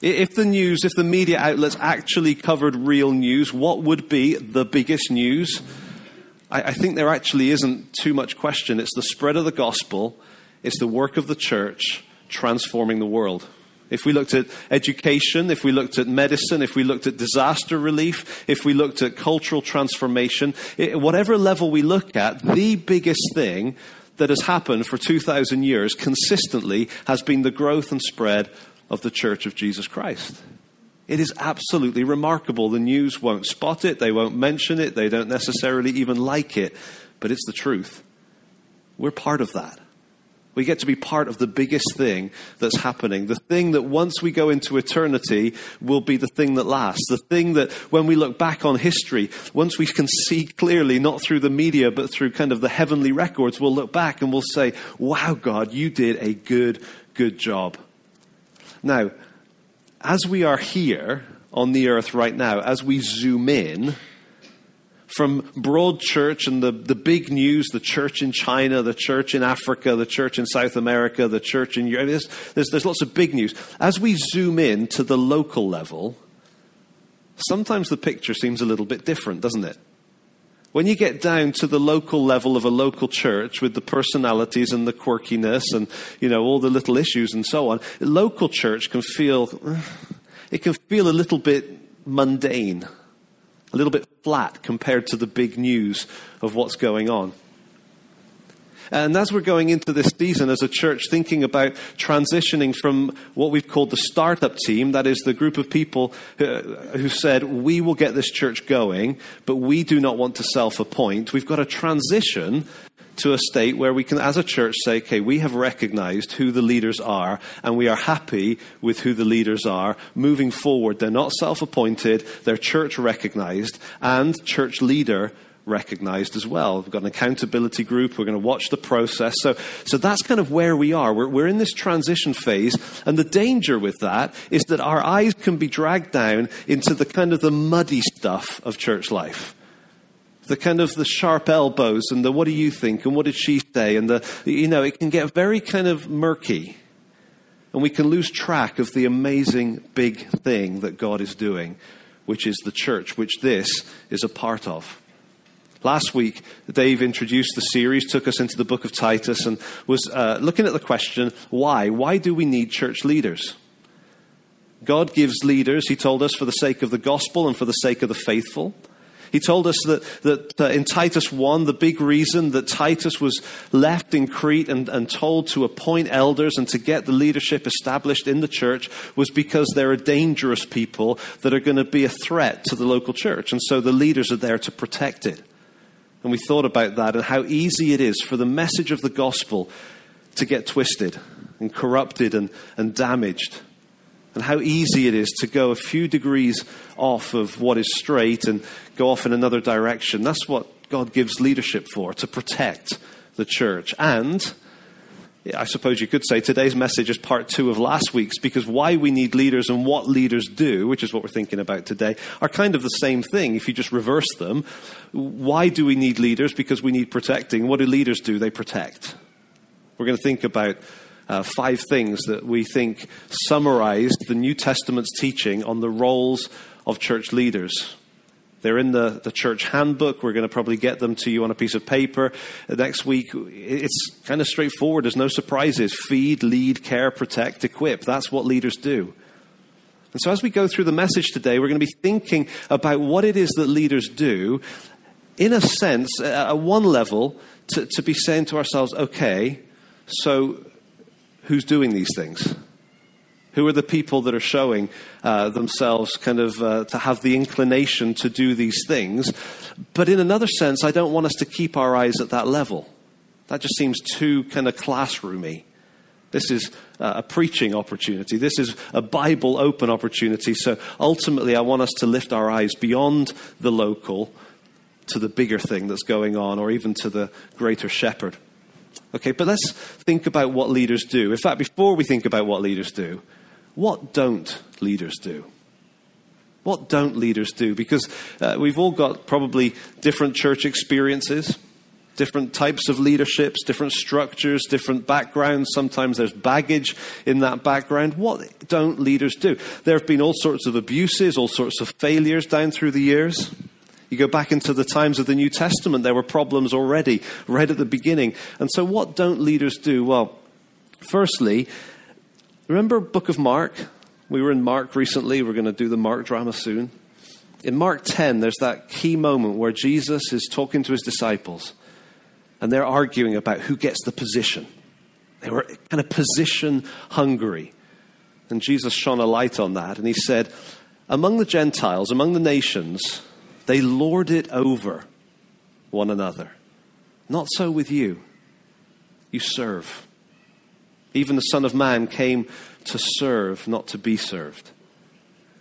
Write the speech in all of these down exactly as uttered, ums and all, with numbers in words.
If the news, if the media outlets actually covered real news, what would be the biggest news? I, I think there actually isn't too much question. It's the spread of the gospel. It's the work of the church transforming the world. If we looked at education, if we looked at medicine, if we looked at disaster relief, if we looked at cultural transformation, it, whatever level we look at, the biggest thing that has happened for two thousand years consistently has been the growth and spread of the Church of Jesus Christ. It is absolutely remarkable. The news won't spot it. They won't mention it. They don't necessarily even like it. But it's the truth. We're part of that. We get to be part of the biggest thing that's happening. The thing that once we go into eternity will be the thing that lasts. The thing that when we look back on history, once we can see clearly, not through the media, but through kind of the heavenly records, we'll look back and we'll say, wow, God, you did a good, good job. Now, as we are here on the earth right now, as we zoom in, from broad church and the, the big news, the church in China, the church in Africa, the church in South America, the church in Europe, there's, there's, there's lots of big news. As we zoom in to the local level, sometimes the picture seems a little bit different, doesn't it? When you get down to the local level of a local church with the personalities and the quirkiness and, you know, all the little issues and so on, a local church can feel, it can feel a little bit mundane, a little bit flat compared to the big news of what's going on. And as we're going into this season as a church, thinking about transitioning from what we've called the startup team, that is the group of people who, who said, we will get this church going, but we do not want to self-appoint. We've got to transition to a state where we can, as a church, say, okay, we have recognized who the leaders are, and we are happy with who the leaders are. Moving forward, they're not self-appointed, they're church-recognized, and church leader recognized as well. We've got an accountability group, we're going to watch the process. So so that's kind of where we are. We're, we're in this transition phase, and the danger with that is that our eyes can be dragged down into the kind of the muddy stuff of church life. The kind of the sharp elbows and the what do you think and what did she say and the, you know, it can get very kind of murky and we can lose track of the amazing big thing that God is doing, which is the church, which this is a part of. Last week, Dave introduced the series, took us into the book of Titus and was uh, looking at the question, why? Why do we need church leaders? God gives leaders, he told us, for the sake of the gospel and for the sake of the faithful. He told us that, that uh, in Titus one, the big reason that Titus was left in Crete and, and told to appoint elders and to get the leadership established in the church was because there are dangerous people that are going to be a threat to the local church. And so the leaders are there to protect it. And we thought about that and how easy it is for the message of the gospel to get twisted and corrupted and, and damaged. And how easy it is to go a few degrees off of what is straight and go off in another direction. That's what God gives leadership for, to protect the church. And I suppose you could say today's message is part two of last week's, because why we need leaders and what leaders do, which is what we're thinking about today, are kind of the same thing if you just reverse them. Why do we need leaders? Because we need protecting. What do leaders do? They protect. We're going to think about Uh, five things that we think summarized the New Testament's teaching on the roles of church leaders. They're in the, the church handbook. We're going to probably get them to you on a piece of paper next week. It's kind of straightforward. There's no surprises. Feed, lead, care, protect, equip. That's what leaders do. And so as we go through the message today, we're going to be thinking about what it is that leaders do, in a sense, at one level, to, to be saying to ourselves, okay, so who's doing these things? Who are the people that are showing uh, themselves kind of uh, to have the inclination to do these things? But in another sense, I don't want us to keep our eyes at that level. That just seems too kind of classroomy. This is uh, a preaching opportunity. This is a Bible open opportunity. So ultimately, I want us to lift our eyes beyond the local to the bigger thing that's going on, or even to the greater shepherd. Okay, but let's think about what leaders do. In fact, before we think about what leaders do, what don't leaders do? What don't leaders do? Because uh, we've all got probably different church experiences. different types of leaderships, different structures, different backgrounds. Sometimes there's baggage in that background. What don't leaders do? There have been all sorts of abuses, all sorts of failures down through the years. You go back into the times of the New Testament, there were problems already, right at the beginning. And so what don't leaders do? Well, firstly, remember book of Mark? We were in Mark recently. We're going to do the Mark drama soon. In Mark ten, there's that key moment where Jesus is talking to his disciples, and they're arguing about who gets the position. They were kind of position hungry. And Jesus shone a light on that, and he said, among the Gentiles, among the nations, they lord it over one another. Not so with you. You serve. Even the Son of Man came to serve, not to be served.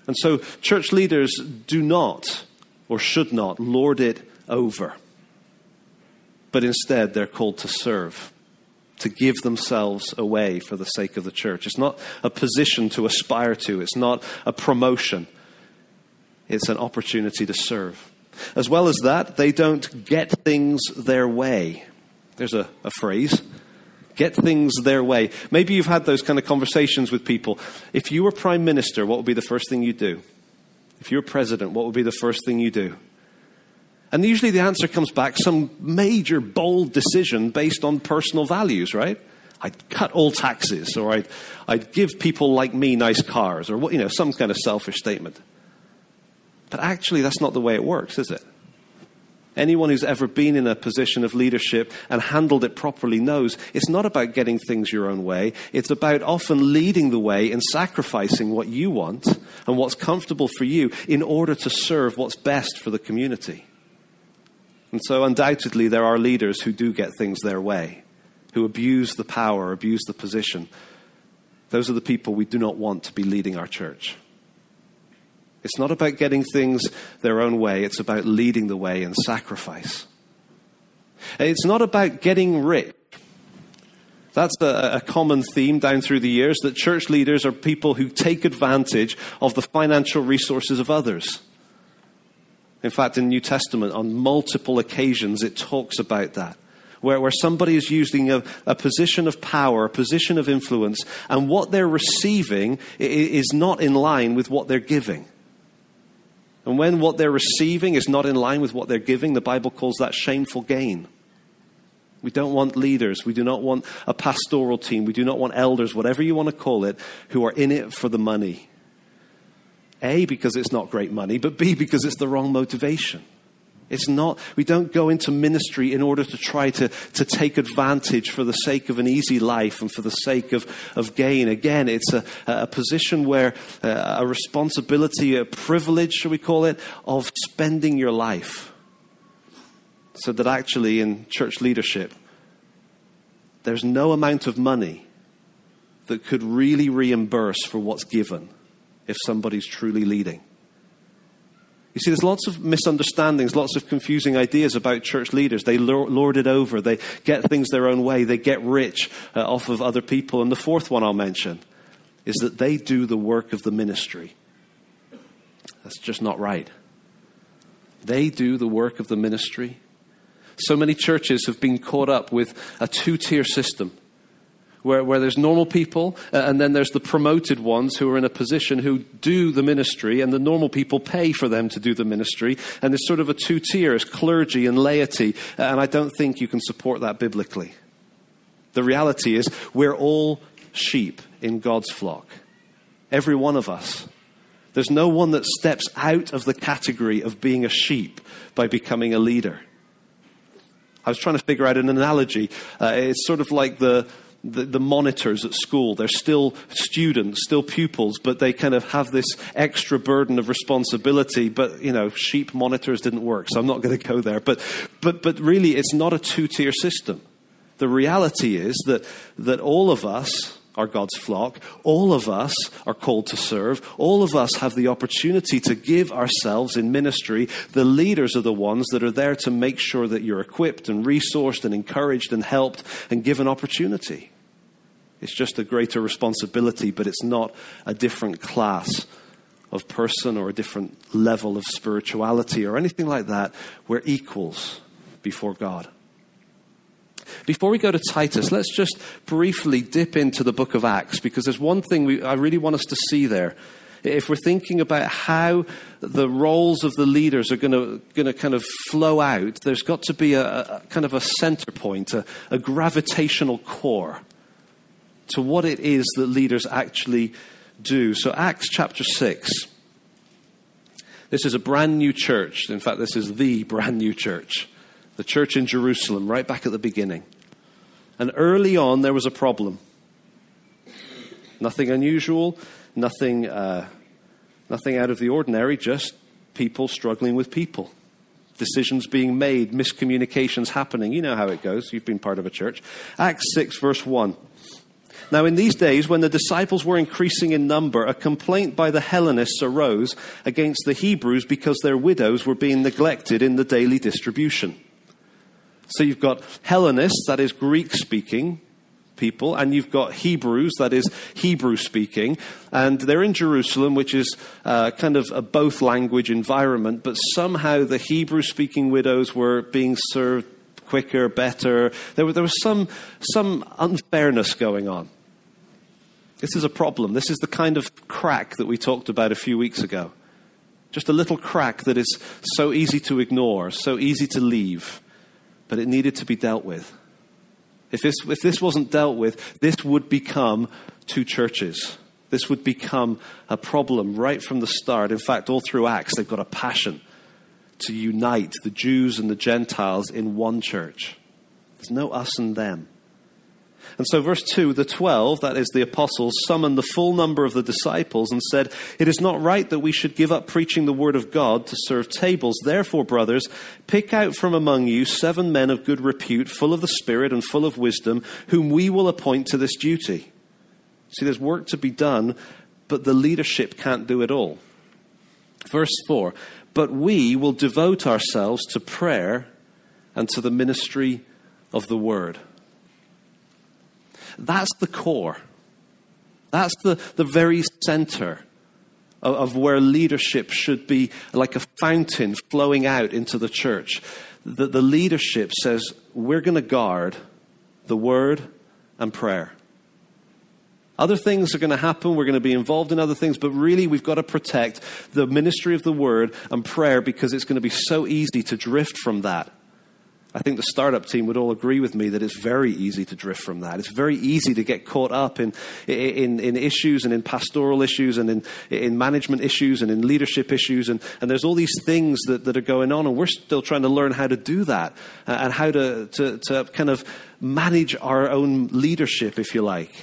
And so church leaders do not or should not lord it over. But instead, they're called to serve, to give themselves away for the sake of the church. It's not a position to aspire to. It's not a promotion. It's an opportunity to serve. As well as that, they don't get things their way. There's a, a phrase. Get things their way. Maybe you've had those kind of conversations with people. If you were prime minister, what would be the first thing you do? If you were president, what would be the first thing you do? And usually the answer comes back some major bold decision based on personal values, right? I'd cut all taxes, or I'd, I'd give people like me nice cars, or what, you know, some kind of selfish statement. But actually, that's not the way it works, is it? Anyone who's ever been in a position of leadership and handled it properly knows it's not about getting things your own way. It's about often leading the way and sacrificing what you want and what's comfortable for you in order to serve what's best for the community. And so undoubtedly there are leaders who do get things their way, who abuse the power, abuse the position. Those are the people we do not want to be leading our church. It's not about getting things their own way. It's about leading the way and sacrifice. It's not about getting rich. That's a, a common theme down through the years, that church leaders are people who take advantage of the financial resources of others. In fact, in the New Testament, on multiple occasions, it talks about that, where, where somebody is using a, a position of power, a position of influence, and what they're receiving is not in line with what they're giving. And when what they're receiving is not in line with what they're giving, the Bible calls that shameful gain. We don't want leaders. We do not want a pastoral team. We do not want elders, whatever you want to call it, who are in it for the money. A, because it's not great money, but B, because it's the wrong motivation. It's not, we don't go into ministry in order to try to, to take advantage for the sake of an easy life and for the sake of, of gain. Again, it's a, a position where uh, a responsibility, a privilege, shall we call it, of spending your life. So that actually in church leadership, there's no amount of money that could really reimburse for what's given if somebody's truly leading. You see, there's lots of misunderstandings, lots of confusing ideas about church leaders. They lord it over. They get things their own way. They get rich uh, off of other people. And the fourth one I'll mention is that they do the work of the ministry. That's just not right. They do the work of the ministry. So many churches have been caught up with a two-tier system where, where there's normal people uh, and then there's the promoted ones who are in a position who do the ministry, and the normal people pay for them to do the ministry. And there's sort of a two-tier, as clergy and laity, uh, and I don't think you can support that biblically. The reality is we're all sheep in God's flock, every one of us. There's no one that steps out of the category of being a sheep by becoming a leader. I was trying to figure out an analogy. Uh, it's sort of like the... The, the monitors at school. They're still students, still pupils, but they kind of have this extra burden of responsibility. But, you know, sheep monitors didn't work, so I'm not going to go there. But, but, but really, it's not a two-tier system. The reality is that, that all of us are God's flock. All of us are called to serve. All of us have the opportunity to give ourselves in ministry. The leaders are the ones that are there to make sure that you're equipped and resourced and encouraged and helped and given opportunity. It's just a greater responsibility, but it's not a different class of person or a different level of spirituality or anything like that. We're equals before God. Before we go to Titus, let's just briefly dip into the book of Acts, because there's one thing we, I really want us to see there. If we're thinking about how the roles of the leaders are going to going to kind of flow out, there's got to be a, a kind of a center point, a, a gravitational core to what it is that leaders actually do. So Acts chapter six. This is a brand new church. In fact, this is the brand new church. The church in Jerusalem, right back at the beginning. And early on, there was a problem. Nothing unusual. Nothing uh, nothing out of the ordinary, just people struggling with people. Decisions being made, miscommunications happening. You know how it goes. You've been part of a church. Acts six, verse one. Now in these days, when the disciples were increasing in number, a complaint by the Hellenists arose against the Hebrews because their widows were being neglected in the daily distribution. So you've got Hellenists, that is Greek-speaking people, and you've got Hebrews, that is Hebrew speaking, and they're in Jerusalem, which is uh, kind of a both language environment, but somehow the Hebrew speaking widows were being served quicker, better. There, were, there was some, some unfairness going on. This is a problem. This is the kind of crack that we talked about a few weeks ago. Just a little crack that is so easy to ignore, so easy to leave, but it needed to be dealt with. If this, if this wasn't dealt with, this would become two churches. This would become a problem right from the start. In fact, all through Acts, they've got a passion to unite the Jews and the Gentiles in one church. There's no us and them. And so verse two, the twelve, that is the apostles, summoned the full number of the disciples and said, "It is not right that we should give up preaching the word of God to serve tables. Therefore, brothers, pick out from among you seven men of good repute, full of the Spirit and full of wisdom, whom we will appoint to this duty." See, there's work to be done, but the leadership can't do it all. Verse four, "But we will devote ourselves to prayer and to the ministry of the word." That's the core. That's the, the very center of, of where leadership should be, like a fountain flowing out into the church. The, the leadership says, we're going to guard the word and prayer. Other things are going to happen. We're going to be involved in other things. But really, we've got to protect the ministry of the word and prayer, because it's going to be so easy to drift from that. I think the startup team would all agree with me that it's very easy to drift from that. It's very easy to get caught up in in, in issues and in pastoral issues and in, in management issues and in leadership issues. And, and there's all these things that, that are going on, and we're still trying to learn how to do that and how to, to, to kind of manage our own leadership, if you like.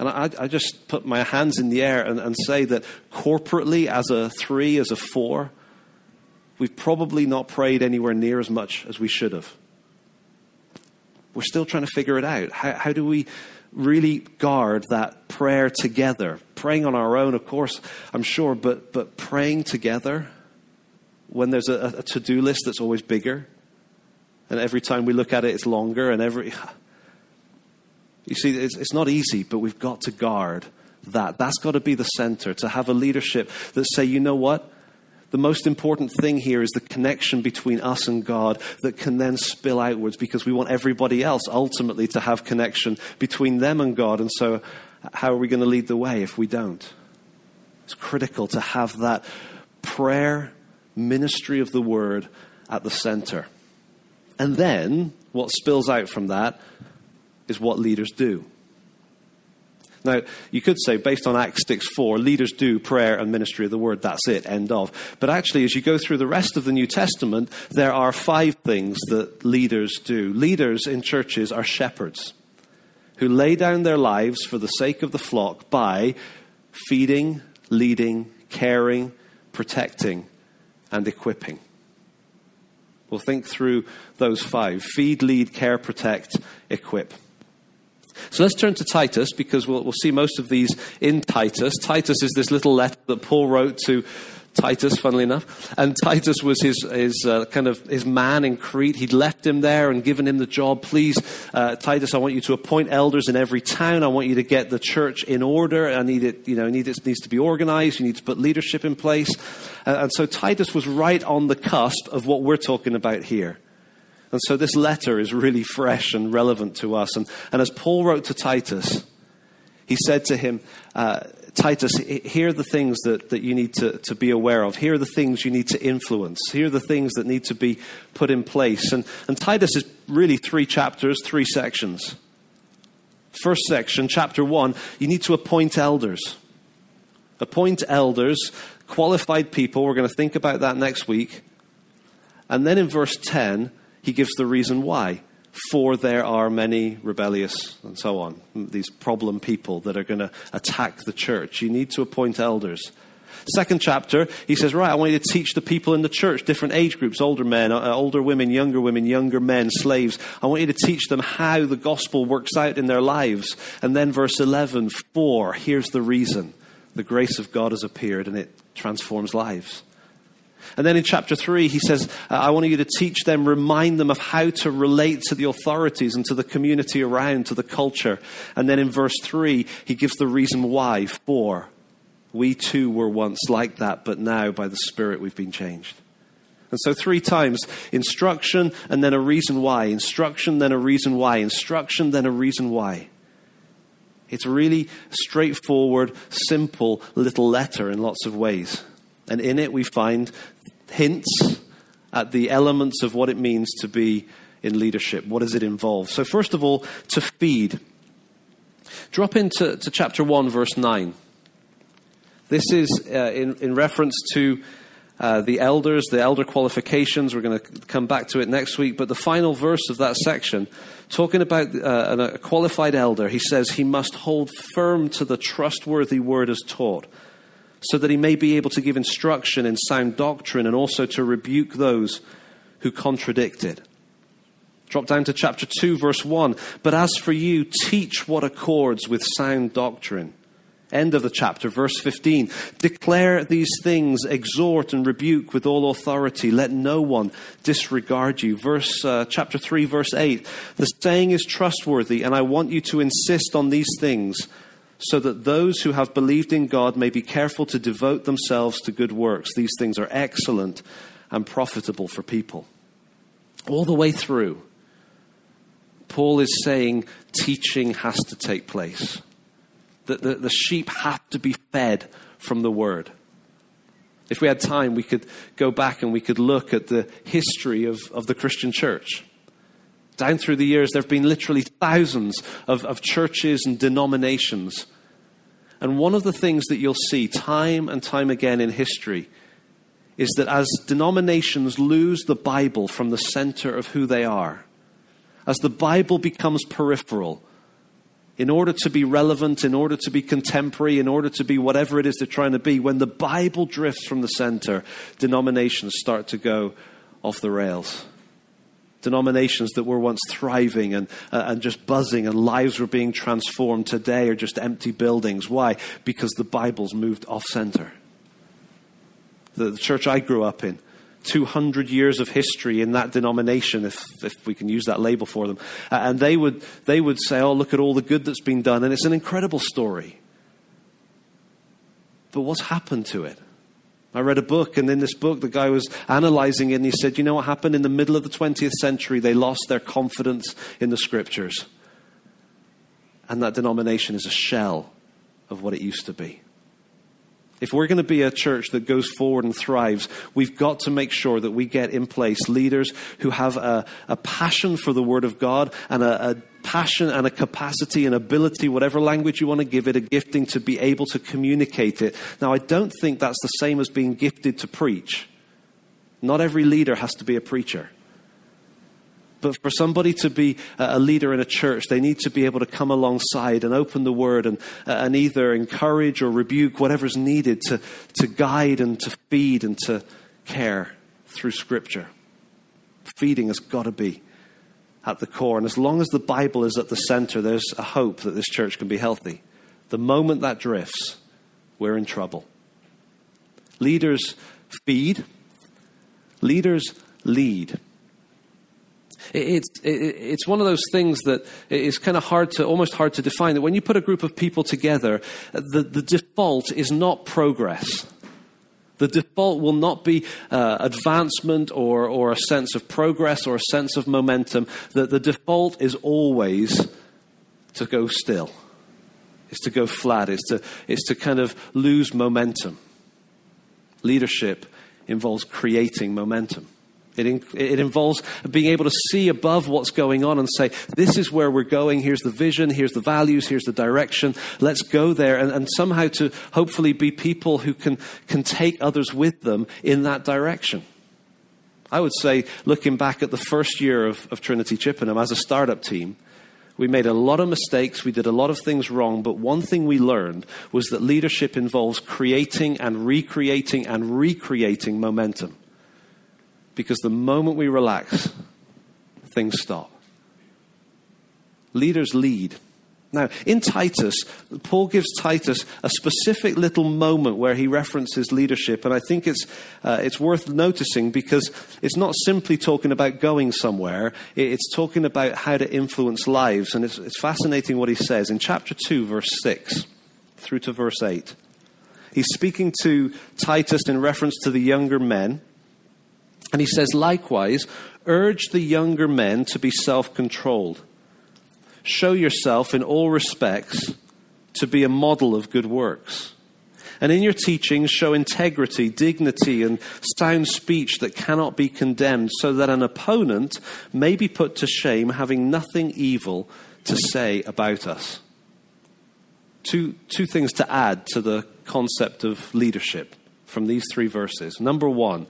And I, I just put my hands in the air and, and say that corporately, as a three, as a four, we've probably not prayed anywhere near as much as we should have. We're still trying to figure it out. How, how do we really guard that prayer together? Praying on our own, of course, I'm sure, but but praying together when there's a, a to-do list that's always bigger, and every time we look at it, it's longer, and every... You see, it's, it's not easy, but we've got to guard that. That's got to be the center, to have a leadership that say, you know what? The most important thing here is the connection between us and God that can then spill outwards, because we want everybody else ultimately to have connection between them and God. And so how are we going to lead the way if we don't? It's critical to have that prayer, ministry of the word at the center. And then what spills out from that is what leaders do. Now, you could say, based on Acts six four, leaders do prayer and ministry of the word. That's it, end of. But actually, as you go through the rest of the New Testament, there are five things that leaders do. Leaders in churches are shepherds who lay down their lives for the sake of the flock by feeding, leading, caring, protecting, and equipping. We'll think through those five. Feed, lead, care, protect, equip. So let's turn to Titus, because we'll, we'll see most of these in Titus. Titus is this little letter that Paul wrote to Titus, funnily enough. And Titus was his, his uh, kind of his man in Crete. He'd left him there and given him the job. Please, uh, Titus, I want you to appoint elders in every town. I want you to get the church in order. I need it, you know, need it needs to be organized. You need to put leadership in place. Uh, and so Titus was right on the cusp of what we're talking about here. And so this letter is really fresh and relevant to us. And, and as Paul wrote to Titus, he said to him, uh, Titus, here are the things that, that you need to, to be aware of. Here are the things you need to influence. Here are the things that need to be put in place. And, and Titus is really three chapters, three sections. First section, chapter one, you need to appoint elders. Appoint elders, qualified people. We're going to think about that next week. And then in verse ten, he gives the reason why. For there are many rebellious, and so on, these problem people that are going to attack the church. You need to appoint elders. Second chapter, he says, right, I want you to teach the people in the church, different age groups, older men, older women, younger women, younger men, slaves. I want you to teach them how the gospel works out in their lives. And then verse eleven, for, here's the reason. The grace of God has appeared and it transforms lives. And then in chapter three, he says, I want you to teach them, remind them of how to relate to the authorities and to the community around, to the culture. And then in verse three, he gives the reason why. For we too were once like that, but now by the Spirit we've been changed. And so three times, instruction and then a reason why, instruction, then a reason why, instruction, then a reason why. It's really straightforward, simple little letter in lots of ways. And in it we find hints at the elements of what it means to be in leadership. What does it involve? So first of all, to feed. Drop into to chapter one, verse nine. This is uh, in, in reference to uh, the elders, the elder qualifications. We're going to come back to it next week. But the final verse of that section, talking about uh, a qualified elder, he says he must hold firm to the trustworthy word as taught, so that he may be able to give instruction in sound doctrine and also to rebuke those who contradict it. Drop down to chapter two, verse one. But as for you, teach what accords with sound doctrine. End of the chapter, verse fifteen. Declare these things, exhort and rebuke with all authority. Let no one disregard you. Verse uh, chapter three, verse eight. The saying is trustworthy, and I want you to insist on these things, so that those who have believed in God may be careful to devote themselves to good works. These things are excellent and profitable for people. All the way through, Paul is saying teaching has to take place. The, the, the sheep have to be fed from the word. If we had time, we could go back and we could look at the history of, of the Christian church. Down through the years, there have been literally thousands of, of churches and denominations. And one of the things that you'll see time and time again in history is that as denominations lose the Bible from the center of who they are, as the Bible becomes peripheral, in order to be relevant, in order to be contemporary, in order to be whatever it is they're trying to be, when the Bible drifts from the center, denominations start to go off the rails. Denominations that were once thriving and uh, and just buzzing and lives were being transformed, today are just empty buildings. Why? Because the Bible's moved off center. The, the church I grew up in, two hundred years of history in that denomination, if if we can use that label for them. Uh, and they would they would say, oh, look at all the good that's been done. And it's an incredible story. But what's happened to it? I read a book, and in this book, the guy was analyzing it, and he said, you know what happened? In the middle of the twentieth century, they lost their confidence in the scriptures. And that denomination is a shell of what it used to be. If we're going to be a church that goes forward and thrives, we've got to make sure that we get in place leaders who have a, a passion for the Word of God and a, a passion and a capacity and ability, whatever language you want to give it, a gifting to be able to communicate it. Now, I don't think that's the same as being gifted to preach. Not every leader has to be a preacher. But for somebody to be a leader in a church, they need to be able to come alongside and open the word and, and either encourage or rebuke whatever's needed to, to guide and to feed and to care through Scripture. Feeding has got to be at the core. And as long as the Bible is at the center, there's a hope that this church can be healthy. The moment that drifts, we're in trouble. Leaders feed. Leaders lead. It's it's one of those things that is kind of hard to, almost hard to define, that when you put a group of people together, the, the default is not progress. The default will not be uh, advancement or, or a sense of progress or a sense of momentum. The, the default is always to go still. It's to go flat. It's to, it's to kind of lose momentum. Leadership involves creating momentum. It, in, it involves being able to see above what's going on and say, this is where we're going. Here's the vision. Here's the values. Here's the direction. Let's go there. And, and somehow to hopefully be people who can, can take others with them in that direction. I would say, looking back at the first year of, of Trinity Chippenham as a startup team, we made a lot of mistakes. We did a lot of things wrong. But one thing we learned was that leadership involves creating and recreating and recreating momentum. Because the moment we relax, things stop. Leaders lead. Now, in Titus, Paul gives Titus a specific little moment where he references leadership. And I think it's uh, it's worth noticing because it's not simply talking about going somewhere. It's talking about how to influence lives. And it's, it's fascinating what he says. In chapter two, verse six through to verse eight, he's speaking to Titus in reference to the younger men. And he says, likewise, urge the younger men to be self-controlled. Show yourself in all respects to be a model of good works. And in your teachings, show integrity, dignity, and sound speech that cannot be condemned, so that an opponent may be put to shame, having nothing evil to say about us. Two, two things to add to the concept of leadership from these three verses. Number one,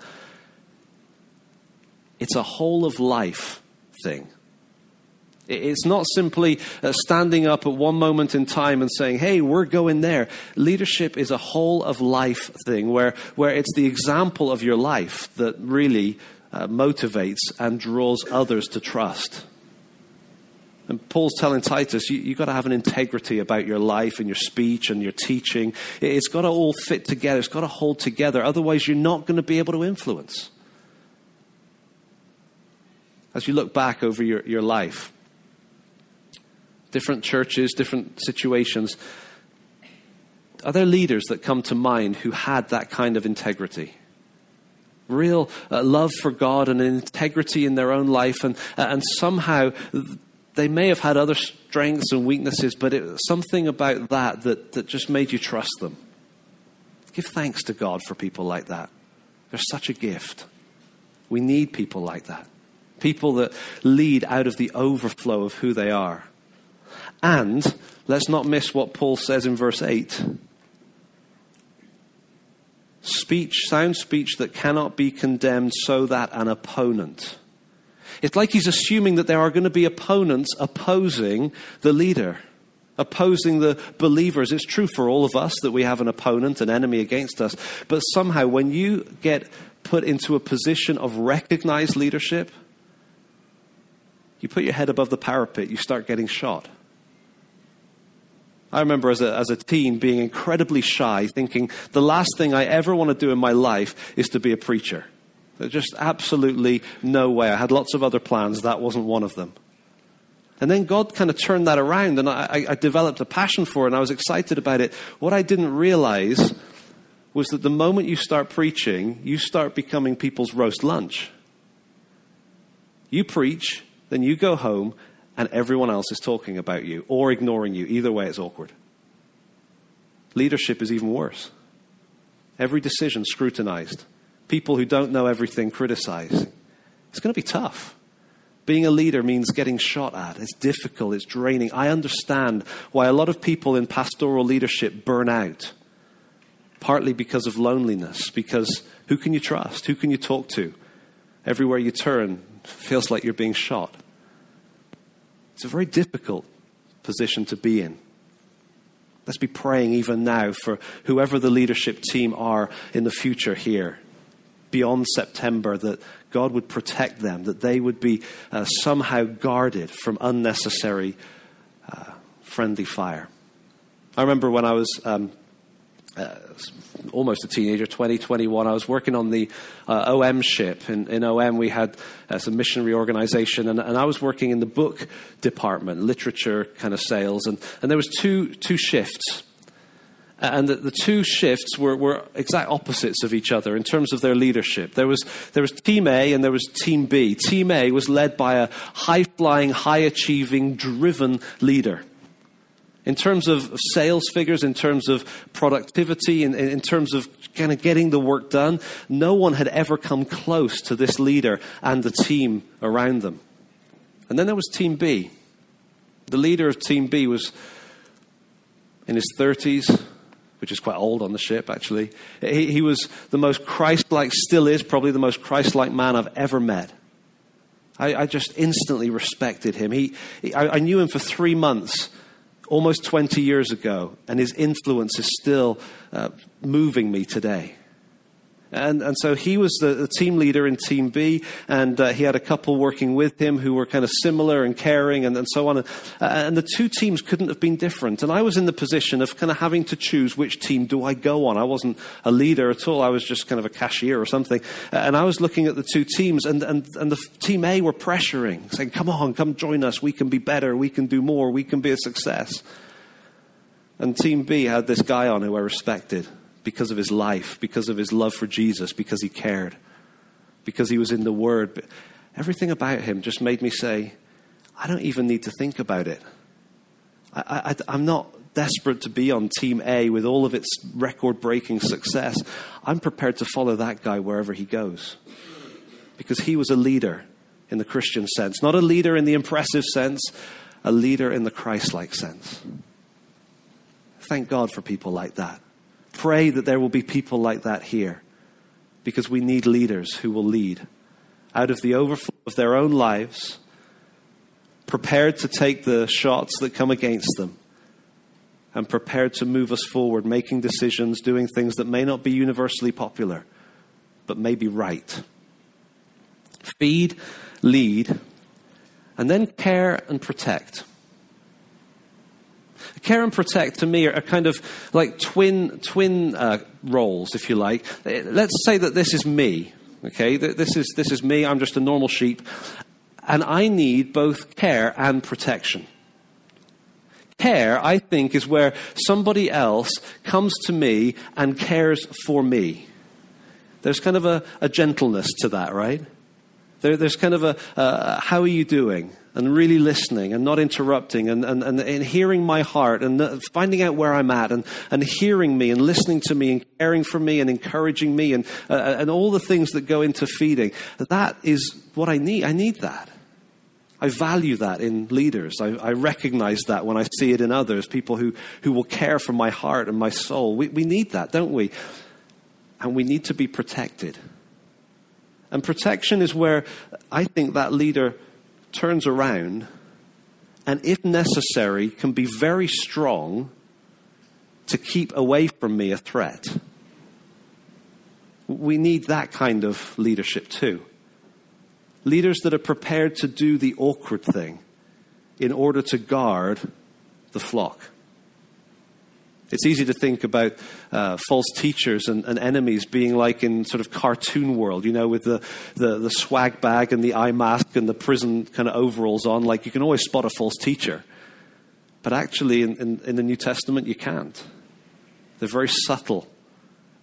it's a whole of life thing. It's not simply standing up at one moment in time and saying, hey, we're going there. Leadership is a whole of life thing where, where it's the example of your life that really uh, motivates and draws others to trust. And Paul's telling Titus, you, you've got to have an integrity about your life and your speech and your teaching. It's got to all fit together. It's got to hold together. Otherwise, you're not going to be able to influence. As you look back over your, your life, different churches, different situations, are there leaders that come to mind who had that kind of integrity? Real uh, love for God and integrity in their own life, and, uh, and somehow they may have had other strengths and weaknesses, but it, something about that, that that just made you trust them. Give thanks to God for people like that. They're such a gift. We need people like that. People that lead out of the overflow of who they are. And let's not miss what Paul says in verse eight. Speech, sound speech that cannot be condemned, so that an opponent. It's like he's assuming that there are going to be opponents opposing the leader, opposing the believers. It's true for all of us that we have an opponent, an enemy against us. But somehow when you get put into a position of recognized leadership, you put your head above the parapet, you start getting shot. I remember as a as a teen being incredibly shy, thinking the last thing I ever want to do in my life is to be a preacher. There's just absolutely no way. I had lots of other plans. That wasn't one of them. And then God kind of turned that around, and I, I developed a passion for it, and I was excited about it. What I didn't realize was that the moment you start preaching, you start becoming people's roast lunch. You preach, then you go home and everyone else is talking about you or ignoring you. Either way, it's awkward. Leadership is even worse. Every decision scrutinized. People who don't know everything criticized. It's going to be tough. Being a leader means getting shot at. It's difficult. It's draining. I understand why a lot of people in pastoral leadership burn out. Partly because of loneliness. Because who can you trust? Who can you talk to? Everywhere you turn, it feels like you're being shot. It's a very difficult position to be in. Let's be praying even now for whoever the leadership team are in the future here, beyond September, that God would protect them, that they would be uh, somehow guarded from unnecessary uh, friendly fire. I remember when I was um, uh, almost a teenager, twenty, twenty-one, I was working on the uh, O M ship. In, in O M, we had uh, some missionary organization, and, and I was working in the book department, literature kind of sales, and, and there was two two shifts. and that the two shifts were, were exact opposites of each other in terms of their leadership. There was there was Team A and there was Team B. Team A was led by a high-flying, high-achieving, driven leader. In terms of sales figures, in terms of productivity, in, in terms of kind of getting the work done, no one had ever come close to this leader and the team around them. And then there was Team B. The leader of Team B was in his thirties, which is quite old on the ship, actually. He, he was the most Christ-like, still is probably the most Christ-like man I've ever met. I, I just instantly respected him. He, he I, I knew him for three months almost twenty years ago, and his influence is still uh, moving me today. And and so he was the, the team leader in Team B, and uh, he had a couple working with him who were kind of similar and caring and, and so on. And, uh, and the two teams couldn't have been different. And I was in the position of kind of having to choose which team do I go on. I wasn't a leader at all. I was just kind of a cashier or something. And I was looking at the two teams, and, and, and the Team A were pressuring, saying, come on, come join us. We can be better. We can do more. We can be a success. And Team B had this guy on who I respected, because of his life, because of his love for Jesus, because he cared, because he was in the Word. But everything about him just made me say, I don't even need to think about it. I, I, I'm not desperate to be on Team A with all of its record-breaking success. I'm prepared to follow that guy wherever he goes, because he was a leader in the Christian sense, not a leader in the impressive sense, a leader in the Christ-like sense. Thank God for people like that. Pray that there will be people like that here, because we need leaders who will lead out of the overflow of their own lives, prepared to take the shots that come against them, and prepared to move us forward, making decisions, doing things that may not be universally popular, but may be right. Feed, lead, and then care and protect. Care and protect, to me, are kind of like twin twin uh, roles, if you like. Let's say that this is me, okay? This is this is me. I'm just a normal sheep, and I need both care and protection. Care, I think, is where somebody else comes to me and cares for me. There's kind of a, a gentleness to that, right? There, there's kind of a uh, how are you doing? And really listening and not interrupting and, and, and, and hearing my heart and finding out where I'm at and, and hearing me and listening to me and caring for me and encouraging me and, uh, and all the things that go into feeding. That is what I need. I need that. I value that in leaders. I, I recognize that when I see it in others, people who, who will care for my heart and my soul. We, we need that, don't we? And we need to be protected. And protection is where I think that leader turns around and, if necessary, can be very strong to keep away from me a threat. We need that kind of leadership too. Leaders that are prepared to do the awkward thing in order to guard the flock. It's easy to think about uh, false teachers and, and enemies being like in sort of cartoon world, you know, with the, the, the swag bag and the eye mask and the prison kind of overalls on. Like, you can always spot a false teacher. But actually, in, in, in the New Testament, you can't. They're very subtle.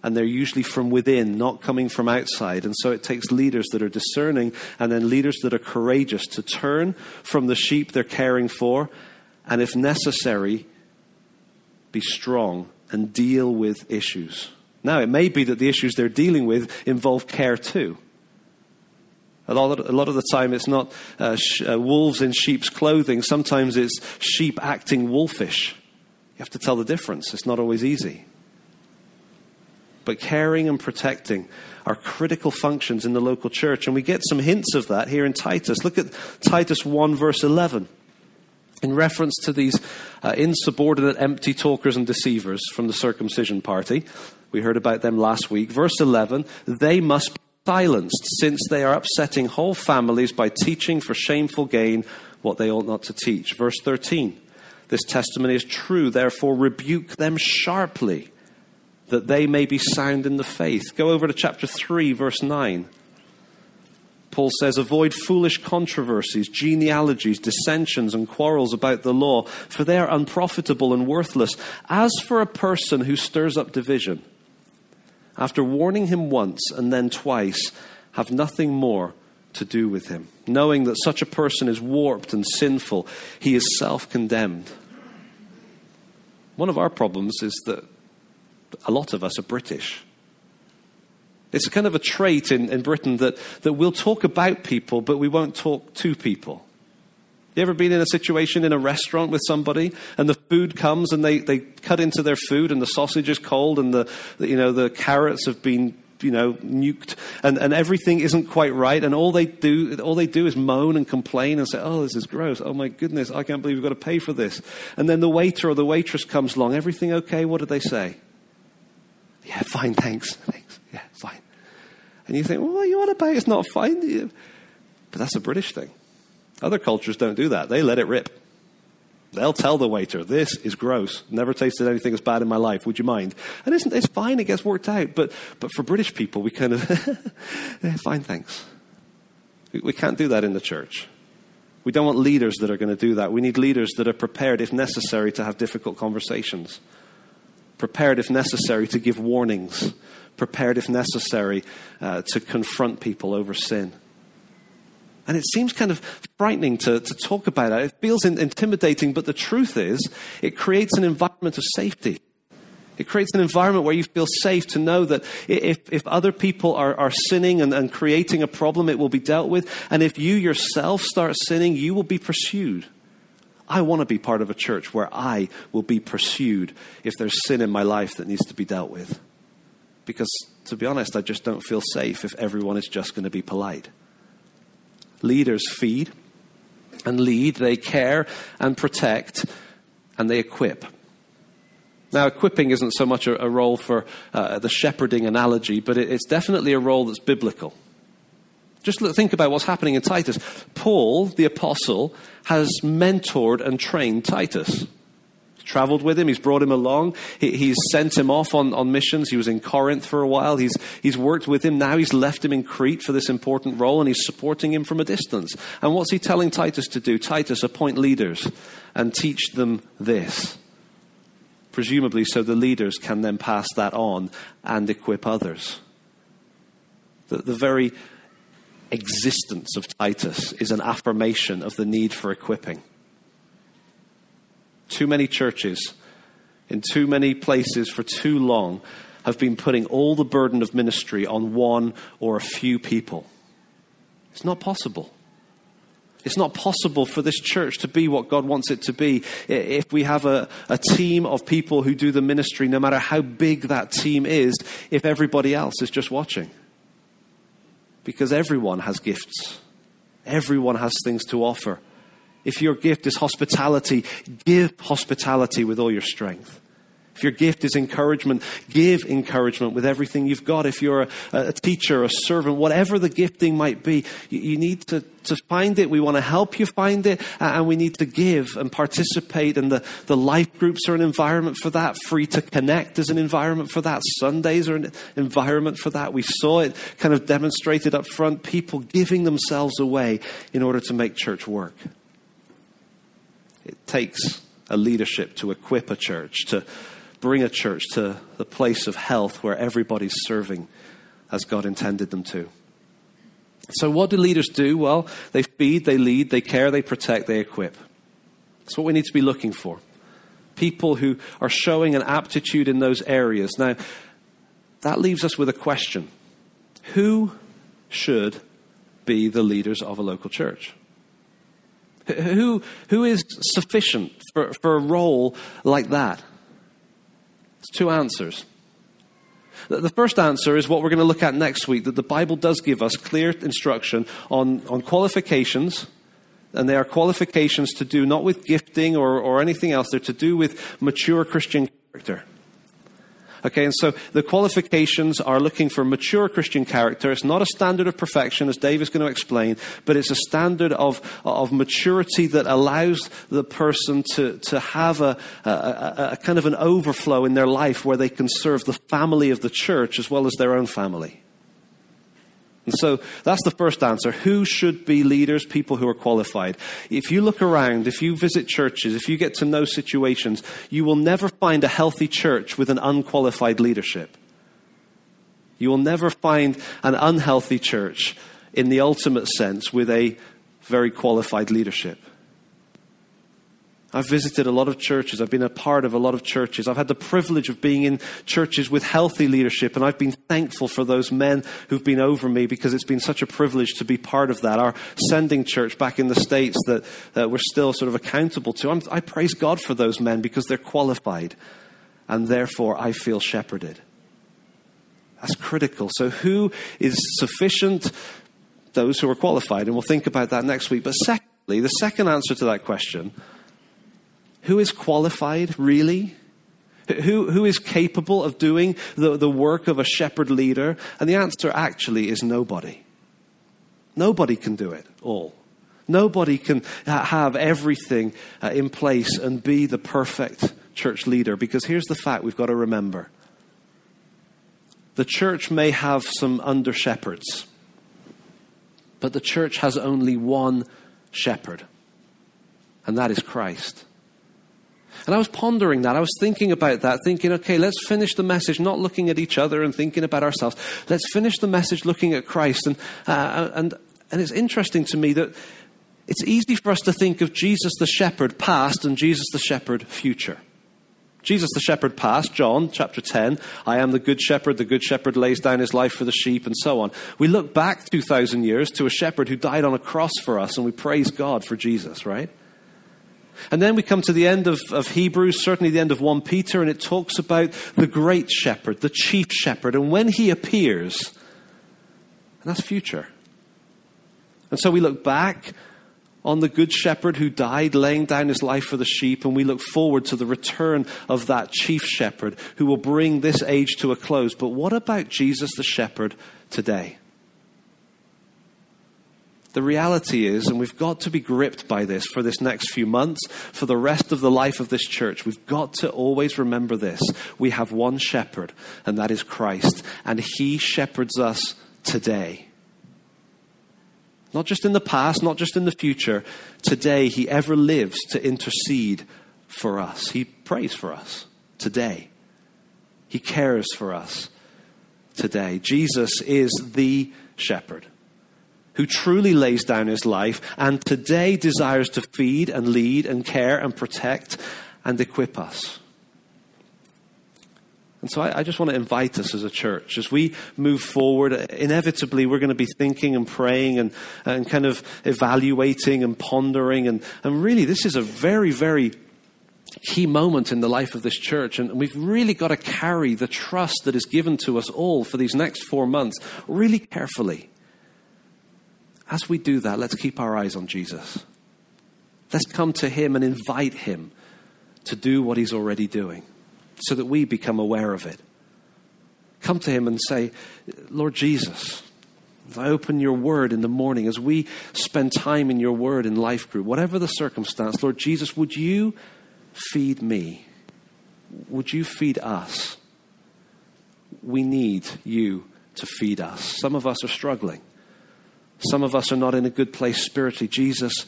And they're usually from within, not coming from outside. And so it takes leaders that are discerning and then leaders that are courageous to turn from the sheep they're caring for and, if necessary, be strong and deal with issues. Now, it may be that the issues they're dealing with involve care too. A lot of, a lot of the time, it's not uh, sh- uh, wolves in sheep's clothing. Sometimes it's sheep acting wolfish. You have to tell the difference. It's not always easy. But caring and protecting are critical functions in the local church, and we get some hints of that here in Titus. Look at Titus one, verse eleven. In reference to these uh, insubordinate, empty talkers and deceivers from the circumcision party, we heard about them last week. Verse eleven, they must be silenced, since they are upsetting whole families by teaching for shameful gain what they ought not to teach. Verse thirteen, this testimony is true, therefore rebuke them sharply, that they may be sound in the faith. Go over to chapter three, verse nine. Paul says, avoid foolish controversies, genealogies, dissensions, and quarrels about the law, for they are unprofitable and worthless. As for a person who stirs up division, after warning him once and then twice, have nothing more to do with him, knowing that such a person is warped and sinful. He is self-condemned. One of our problems is that a lot of us are British. It's kind of a trait in, in Britain that, that we'll talk about people, but we won't talk to people. You ever been in a situation in a restaurant with somebody and the food comes and they, they cut into their food and the sausage is cold and the, the you know the carrots have been you know nuked and, and everything isn't quite right, and all they do all they do is moan and complain and say, oh, this is gross, oh my goodness, I can't believe we've got to pay for this. And then the waiter or the waitress comes along, everything okay? What do they say? Yeah, fine, thanks. Thanks. Yeah, fine. And you think, well, what are you on about? It's not fine. But that's a British thing. Other cultures don't do that. They let it rip. They'll tell the waiter, this is gross. Never tasted anything as bad in my life. Would you mind? And it's, it's fine. It gets worked out. But but for British people, we kind of, yeah, fine, thanks. We, we can't do that in the church. We don't want leaders that are going to do that. We need leaders that are prepared, if necessary, to have difficult conversations. Prepared, if necessary, to give warnings. Prepared, if necessary, uh, to confront people over sin. And it seems kind of frightening to, to talk about it. It feels in, intimidating, but the truth is, it creates an environment of safety. It creates an environment where you feel safe to know that if, if other people are, are sinning and, and creating a problem, it will be dealt with. And if you yourself start sinning, you will be pursued. I want to be part of a church where I will be pursued if there's sin in my life that needs to be dealt with. Because, to be honest, I just don't feel safe if everyone is just going to be polite. Leaders feed and lead, they care and protect, and they equip. Now, equipping isn't so much a, a role for uh, the shepherding analogy, but it, it's definitely a role that's biblical. Just look, think about what's happening in Titus. Paul, the apostle, has mentored and trained Titus. Traveled with him, he's brought him along, he, he's sent him off on, on missions. He was in Corinth for a while, he's he's worked with him, now he's left him in Crete for this important role, and he's supporting him from a distance. And what's he telling Titus to do? Titus, appoint leaders and teach them this. Presumably so the leaders can then pass that on and equip others. The, the very existence of Titus is an affirmation of the need for equipping. Too many churches in too many places for too long have been putting all the burden of ministry on one or a few people. It's not possible. It's not possible for this church to be what God wants it to be if we have a, a team of people who do the ministry, no matter how big that team is, if everybody else is just watching. Because everyone has gifts. Everyone has things to offer. If your gift is hospitality, give hospitality with all your strength. If your gift is encouragement, give encouragement with everything you've got. If you're a, a teacher, a servant, whatever the gifting might be, you, you need to, to find it. We want to help you find it, and we need to give and participate. And the, the life groups are an environment for that. Free to Connect is an environment for that. Sundays are an environment for that. We saw it kind of demonstrated up front, people giving themselves away in order to make church work. It takes a leadership to equip a church, to bring a church to the place of health where everybody's serving as God intended them to. So what do leaders do? Well, they feed, they lead, they care, they protect, they equip. That's what we need to be looking for. People who are showing an aptitude in those areas. Now, that leaves us with a question. Who should be the leaders of a local church? Who who is sufficient for, for a role like that? It's two answers. The first answer is what we're going to look at next week, that the Bible does give us clear instruction on, on qualifications, and they are qualifications to do not with gifting or, or anything else. They're to do with mature Christian character. Okay, and so the qualifications are looking for mature Christian character. It's not a standard of perfection, as Dave is going to explain, but it's a standard of, of maturity that allows the person to, to have a, a, a kind of an overflow in their life where they can serve the family of the church as well as their own family. And so that's the first answer. Who should be leaders? People who are qualified. If you look around, if you visit churches, if you get to know situations, you will never find a healthy church with an unqualified leadership. You will never find an unhealthy church in the ultimate sense with a very qualified leadership. I've visited a lot of churches. I've been a part of a lot of churches. I've had the privilege of being in churches with healthy leadership, and I've been thankful for those men who've been over me, because it's been such a privilege to be part of that. Our sending church back in the States that, that we're still sort of accountable to, I'm, I praise God for those men because they're qualified, and therefore I feel shepherded. That's critical. So who is sufficient? Those who are qualified, and we'll think about that next week. But secondly, the second answer to that question, who is qualified, really? Who, who is capable of doing the, the work of a shepherd leader? And the answer actually is nobody. Nobody can do it all. Nobody can have everything in place and be the perfect church leader. Because here's the fact we've got to remember. The church may have some under-shepherds, but the church has only one shepherd, and that is Christ. And I was pondering that. I was thinking about that, thinking, okay, let's finish the message, not looking at each other and thinking about ourselves. Let's finish the message looking at Christ. And, uh, and, and it's interesting to me that it's easy for us to think of Jesus the shepherd past and Jesus the shepherd future. Jesus the shepherd past, John chapter ten, I am the good shepherd, the good shepherd lays down his life for the sheep, and so on. We look back two thousand years to a shepherd who died on a cross for us, and we praise God for Jesus, right? And then we come to the end of, of Hebrews, certainly the end of First Peter, and it talks about the great shepherd, the chief shepherd, and when he appears, and that's future. And so we look back on the good shepherd who died laying down his life for the sheep, and we look forward to the return of that chief shepherd who will bring this age to a close. But what about Jesus the shepherd today? The reality is, and we've got to be gripped by this for this next few months, for the rest of the life of this church, we've got to always remember this. We have one shepherd, and that is Christ, and he shepherds us today. Not just in the past, not just in the future. Today, he ever lives to intercede for us. He prays for us today. He cares for us today. Jesus is the shepherd who truly lays down his life and today desires to feed and lead and care and protect and equip us. And so I, I just want to invite us as a church, as we move forward, inevitably we're going to be thinking and praying and, and kind of evaluating and pondering. And, and really this is a very, very key moment in the life of this church. And we've really got to carry the trust that is given to us all for these next four months really carefully. As we do that, let's keep our eyes on Jesus. Let's come to him and invite him to do what he's already doing, so that we become aware of it. Come to him and say, Lord Jesus, as I open your word in the morning, as we spend time in your word in life group, whatever the circumstance, Lord Jesus, would you feed me? Would you feed us? We need you to feed us. Some of us are struggling. Some of us are not in a good place spiritually. Jesus,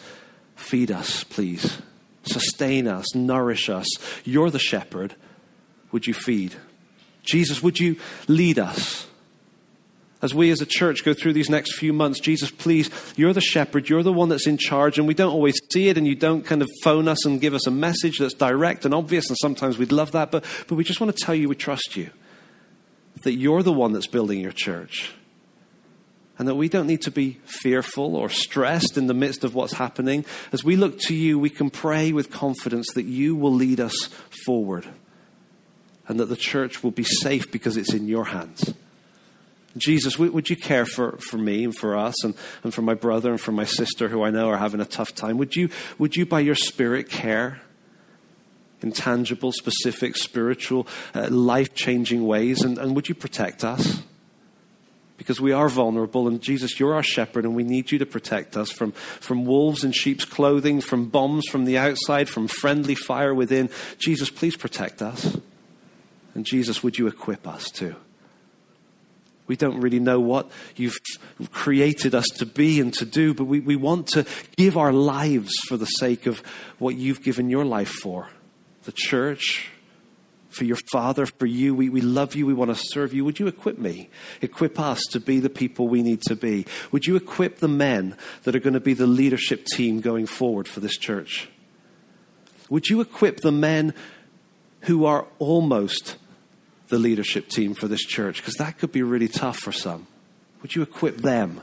feed us, please. Sustain us, nourish us. You're the shepherd. Would you feed? Jesus, would you lead us? As we as a church go through these next few months, Jesus, please, you're the shepherd. You're the one that's in charge, and we don't always see it, and you don't kind of phone us and give us a message that's direct and obvious, and sometimes we'd love that, but, but we just want to tell you we trust you, that you're the one that's building your church. And that we don't need to be fearful or stressed in the midst of what's happening. As we look to you, we can pray with confidence that you will lead us forward and that the church will be safe because it's in your hands. Jesus, would you care for, for me and for us and, and for my brother and for my sister who I know are having a tough time? Would you, would you by your Spirit care in tangible, specific, spiritual, uh, life-changing ways? And, and would you protect us? Because we are vulnerable, and Jesus, you're our shepherd, and we need you to protect us from, from wolves in sheep's clothing, from bombs from the outside, from friendly fire within. Jesus, please protect us. And Jesus, would you equip us too? We don't really know what you've created us to be and to do, but we, we want to give our lives for the sake of what you've given your life for. The church, for your Father, for you. We, we love you. We want to serve you. Would you equip me? Equip us to be the people we need to be. Would you equip the men that are going to be the leadership team going forward for this church? Would you equip the men who are almost the leadership team for this church? Because that could be really tough for some. Would you equip them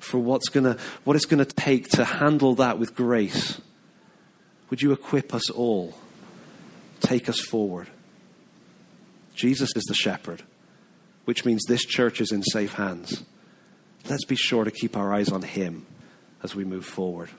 for what's gonna, what it's going to take to handle that with grace? Would you equip us all? Take us forward. Jesus is the shepherd, which means this church is in safe hands. Let's be sure to keep our eyes on him as we move forward.